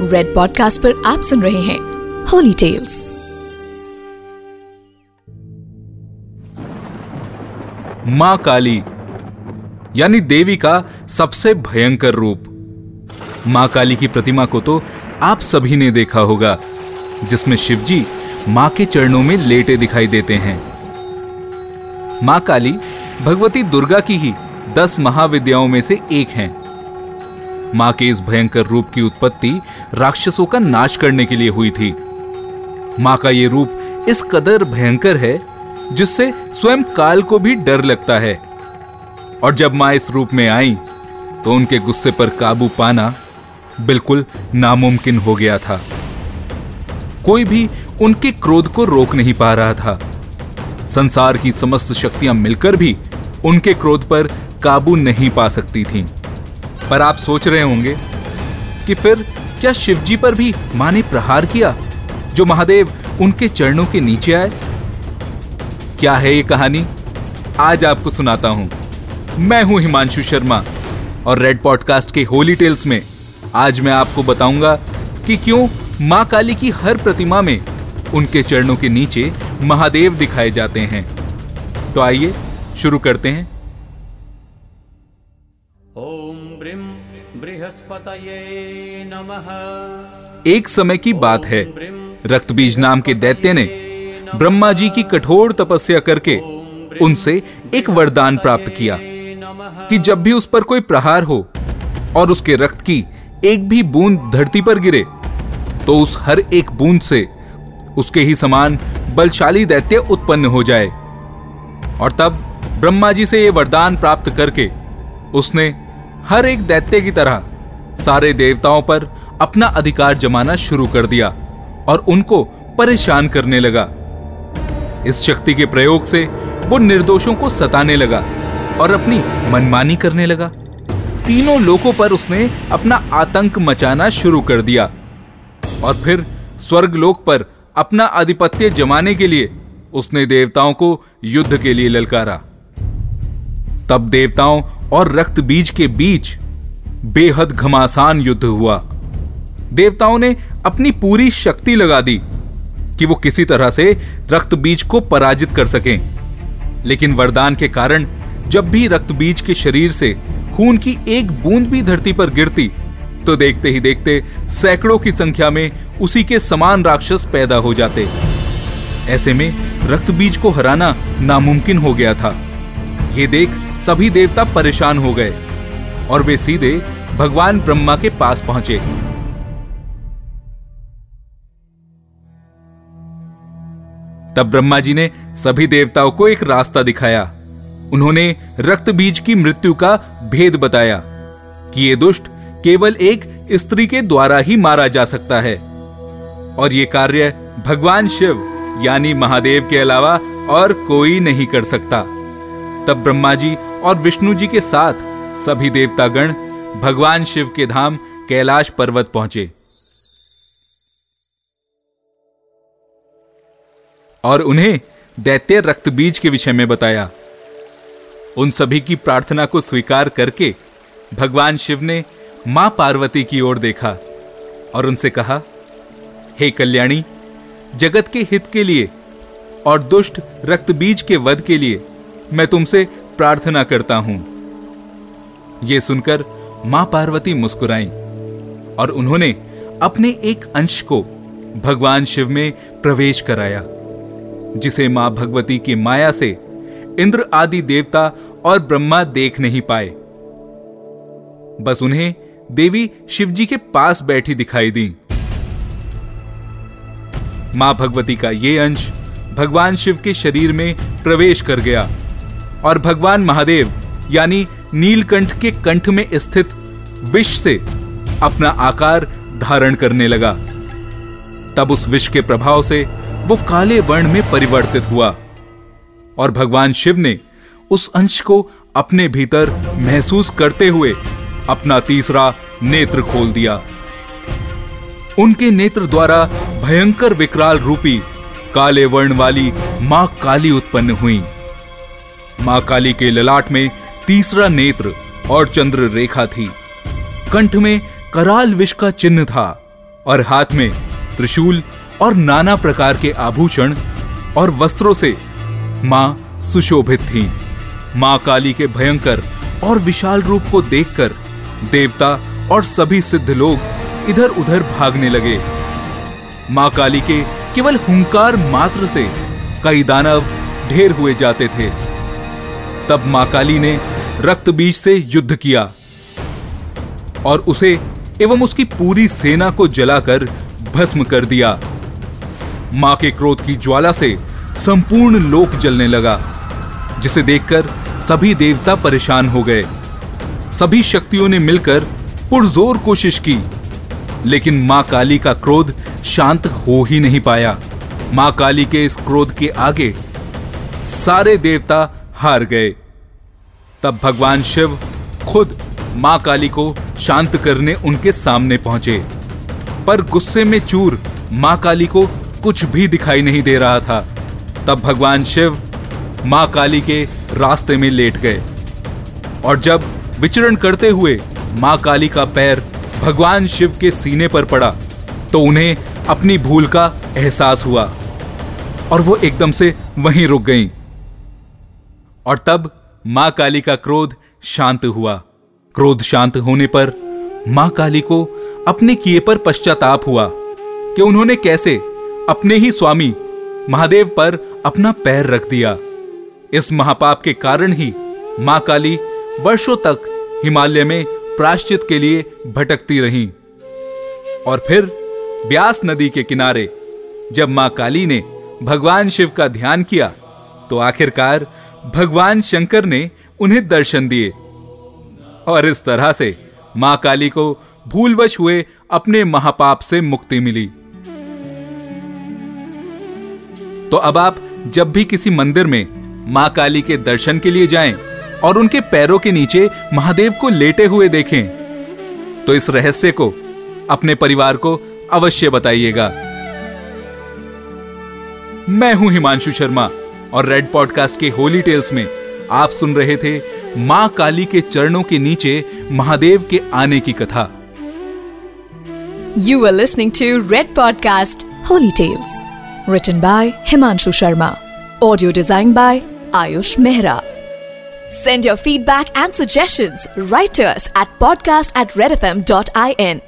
Red podcast पर आप सुन रहे हैं होली टेल्स। मां काली यानी देवी का सबसे भयंकर रूप। मां काली की प्रतिमा को तो आप सभी ने देखा होगा, जिसमें शिवजी मां के चरणों में लेटे दिखाई देते हैं। मां काली भगवती दुर्गा की ही 10 महाविद्याओं में से एक हैं। मां के इस भयंकर रूप की उत्पत्ति राक्षसों का नाश करने के लिए हुई थी। मां का यह रूप इस कदर भयंकर है जिससे स्वयं काल को भी डर लगता है, और जब मां इस रूप में आई तो उनके गुस्से पर काबू पाना बिल्कुल नामुमकिन हो गया था। कोई भी उनके क्रोध को रोक नहीं पा रहा था। संसार की समस्त शक्तियां मिलकर भी उनके क्रोध पर काबू नहीं पा सकती थीं। पर आप सोच रहे होंगे कि फिर क्या शिवजी पर भी मां ने प्रहार किया जो महादेव उनके चरणों के नीचे आए? क्या है ये कहानी, आज आपको सुनाता हूं। मैं हूं हिमांशु शर्मा और रेड पॉडकास्ट के होली टेल्स में आज मैं आपको बताऊंगा कि क्यों मां काली की हर प्रतिमा में उनके चरणों के नीचे महादेव दिखाए जाते हैं। तो आइए शुरू करते हैं। एक समय की बात है, रक्तबीज नाम के दैत्य ने ब्रह्मा जी की कठोर तपस्या करके उनसे एक वरदान प्राप्त किया कि जब भी उस पर कोई प्रहार हो और उसके रक्त की एक भी बूंद धरती पर गिरे तो उस हर एक बूंद से उसके ही समान बलशाली दैत्य उत्पन्न हो जाए। और तब ब्रह्मा जी से यह वरदान प्राप्त करके उसने हर एक दैत्य की तरह सारे देवताओं पर अपना अधिकार जमाना शुरू कर दिया और उनको परेशान करने लगा। इस शक्ति के प्रयोग से वो निर्दोषों को सताने लगा और अपनी मनमानी करने लगा। तीनों लोकों पर उसने अपना आतंक मचाना शुरू कर दिया और फिर स्वर्गलोक पर अपना आधिपत्य जमाने के लिए उसने देवताओं को युद्ध के लिए ललकारा। तब देवताओं और रक्तबीज के बीच बेहद घमासान युद्ध हुआ। देवताओं ने अपनी पूरी शक्ति लगा दी कि वो किसी तरह से रक्तबीज को पराजित कर सकें, लेकिन वरदान के कारण जब भी रक्तबीज के शरीर से खून की एक बूंद भी धरती पर गिरती तो देखते ही देखते सैकड़ों की संख्या में उसी के समान राक्षस पैदा हो जाते। ऐसे में रक्तबीज को हराना नामुमकिन हो गया था। ये देख सभी देवता परेशान हो गए और वे सीधे भगवान ब्रह्मा के पास पहुंचे। तब ब्रह्मा जी ने सभी देवताओं को एक रास्ता दिखाया। उन्होंने रक्तबीज की मृत्यु का भेद बताया कि ये दुष्ट केवल एक स्त्री के द्वारा ही मारा जा सकता है, और ये कार्य भगवान शिव यानी महादेव के अलावा और कोई नहीं कर सकता। तब ब्रह्मा जी और विष्णु जी के साथ सभी देवतागण भगवान शिव के धाम कैलाश पर्वत पहुंचे और उन्हें दैत्य रक्तबीज के विषय में बताया। उन सभी की प्रार्थना को स्वीकार करके भगवान शिव ने मां पार्वती की ओर देखा और उनसे कहा, हे कल्याणी, जगत के हित के लिए और दुष्ट रक्तबीज के वध के लिए मैं तुमसे प्रार्थना करता हूं। यह सुनकर मां पार्वती मुस्कुराई और उन्होंने अपने एक अंश को भगवान शिव में प्रवेश कराया, जिसे मां भगवती की माया से इंद्र आदि देवता और ब्रह्मा देख नहीं पाए। बस उन्हें देवी शिवजी के पास बैठी दिखाई दी। मां भगवती का यह अंश भगवान शिव के शरीर में प्रवेश कर गया और भगवान महादेव यानी नीलकंठ के कंठ में स्थित विष से अपना आकार धारण करने लगा। तब उस विष के प्रभाव से वो काले वर्ण में परिवर्तित हुआ और भगवान शिव ने उस अंश को अपने भीतर महसूस करते हुए अपना तीसरा नेत्र खोल दिया। उनके नेत्र द्वारा भयंकर विकराल रूपी काले वर्ण वाली मां काली उत्पन्न हुई। मां काली के ललाट में तीसरा नेत्र और चंद्र रेखा थी, कंठ में कराल विष का चिन्ह था और हाथ में त्रिशूल और नाना प्रकार के आभूषण और वस्त्रों से माँ सुशोभित थीं। माँ काली के भयंकर और विशाल रूप को देखकर देवता और सभी सिद्ध लोग इधर उधर भागने लगे। माँ काली के केवल हुंकार मात्र से कई दानव ढेर हुए जाते थे। तब माँ काली ने रक्तबीज से युद्ध किया और उसे एवं उसकी पूरी सेना को जलाकर भस्म कर दिया। मां के क्रोध की ज्वाला से संपूर्ण लोक जलने लगा, जिसे देखकर सभी देवता परेशान हो गए। सभी शक्तियों ने मिलकर पुरजोर कोशिश की, लेकिन मां काली का क्रोध शांत हो ही नहीं पाया। मां काली के इस क्रोध के आगे सारे देवता हार गए। तब भगवान शिव खुद मां काली को शांत करने उनके सामने पहुंचे, पर गुस्से में चूर मां काली को कुछ भी दिखाई नहीं दे रहा था। तब भगवान शिव मां काली के रास्ते में लेट गए और जब विचरण करते हुए मां काली का पैर भगवान शिव के सीने पर पड़ा तो उन्हें अपनी भूल का एहसास हुआ और वो एकदम से वहीं रुक गईं। और तब मां काली का क्रोध शांत हुआ। क्रोध शांत होने पर मां काली को अपने किए पर पश्चाताप हुआ कि उन्होंने कैसे अपने ही स्वामी महादेव पर अपना पैर रख दिया। इस महापाप के कारण ही मां काली वर्षों तक हिमालय में प्रायश्चित के लिए भटकती रहीं। और फिर व्यास नदी के किनारे जब मां काली ने भगवान शिव का ध्यान किया तो आखिरकार भगवान शंकर ने उन्हें दर्शन दिए और इस तरह से मां काली को भूलवश हुए अपने महापाप से मुक्ति मिली। तो अब आप जब भी किसी मंदिर में मां काली के दर्शन के लिए जाएं और उनके पैरों के नीचे महादेव को लेटे हुए देखें तो इस रहस्य को अपने परिवार को अवश्य बताइएगा। मैं हूं हिमांशु शर्मा और रेड पॉडकास्ट के होली टेल्स में आप सुन रहे थे मां काली के चरणों के नीचे महादेव के आने की कथा। You are listening to Red podcast Holy Tales, written by Himanshu Sharma. Audio designed by Ayush Mehra. Send your feedback and suggestions. Write to us at podcast@redfm.in.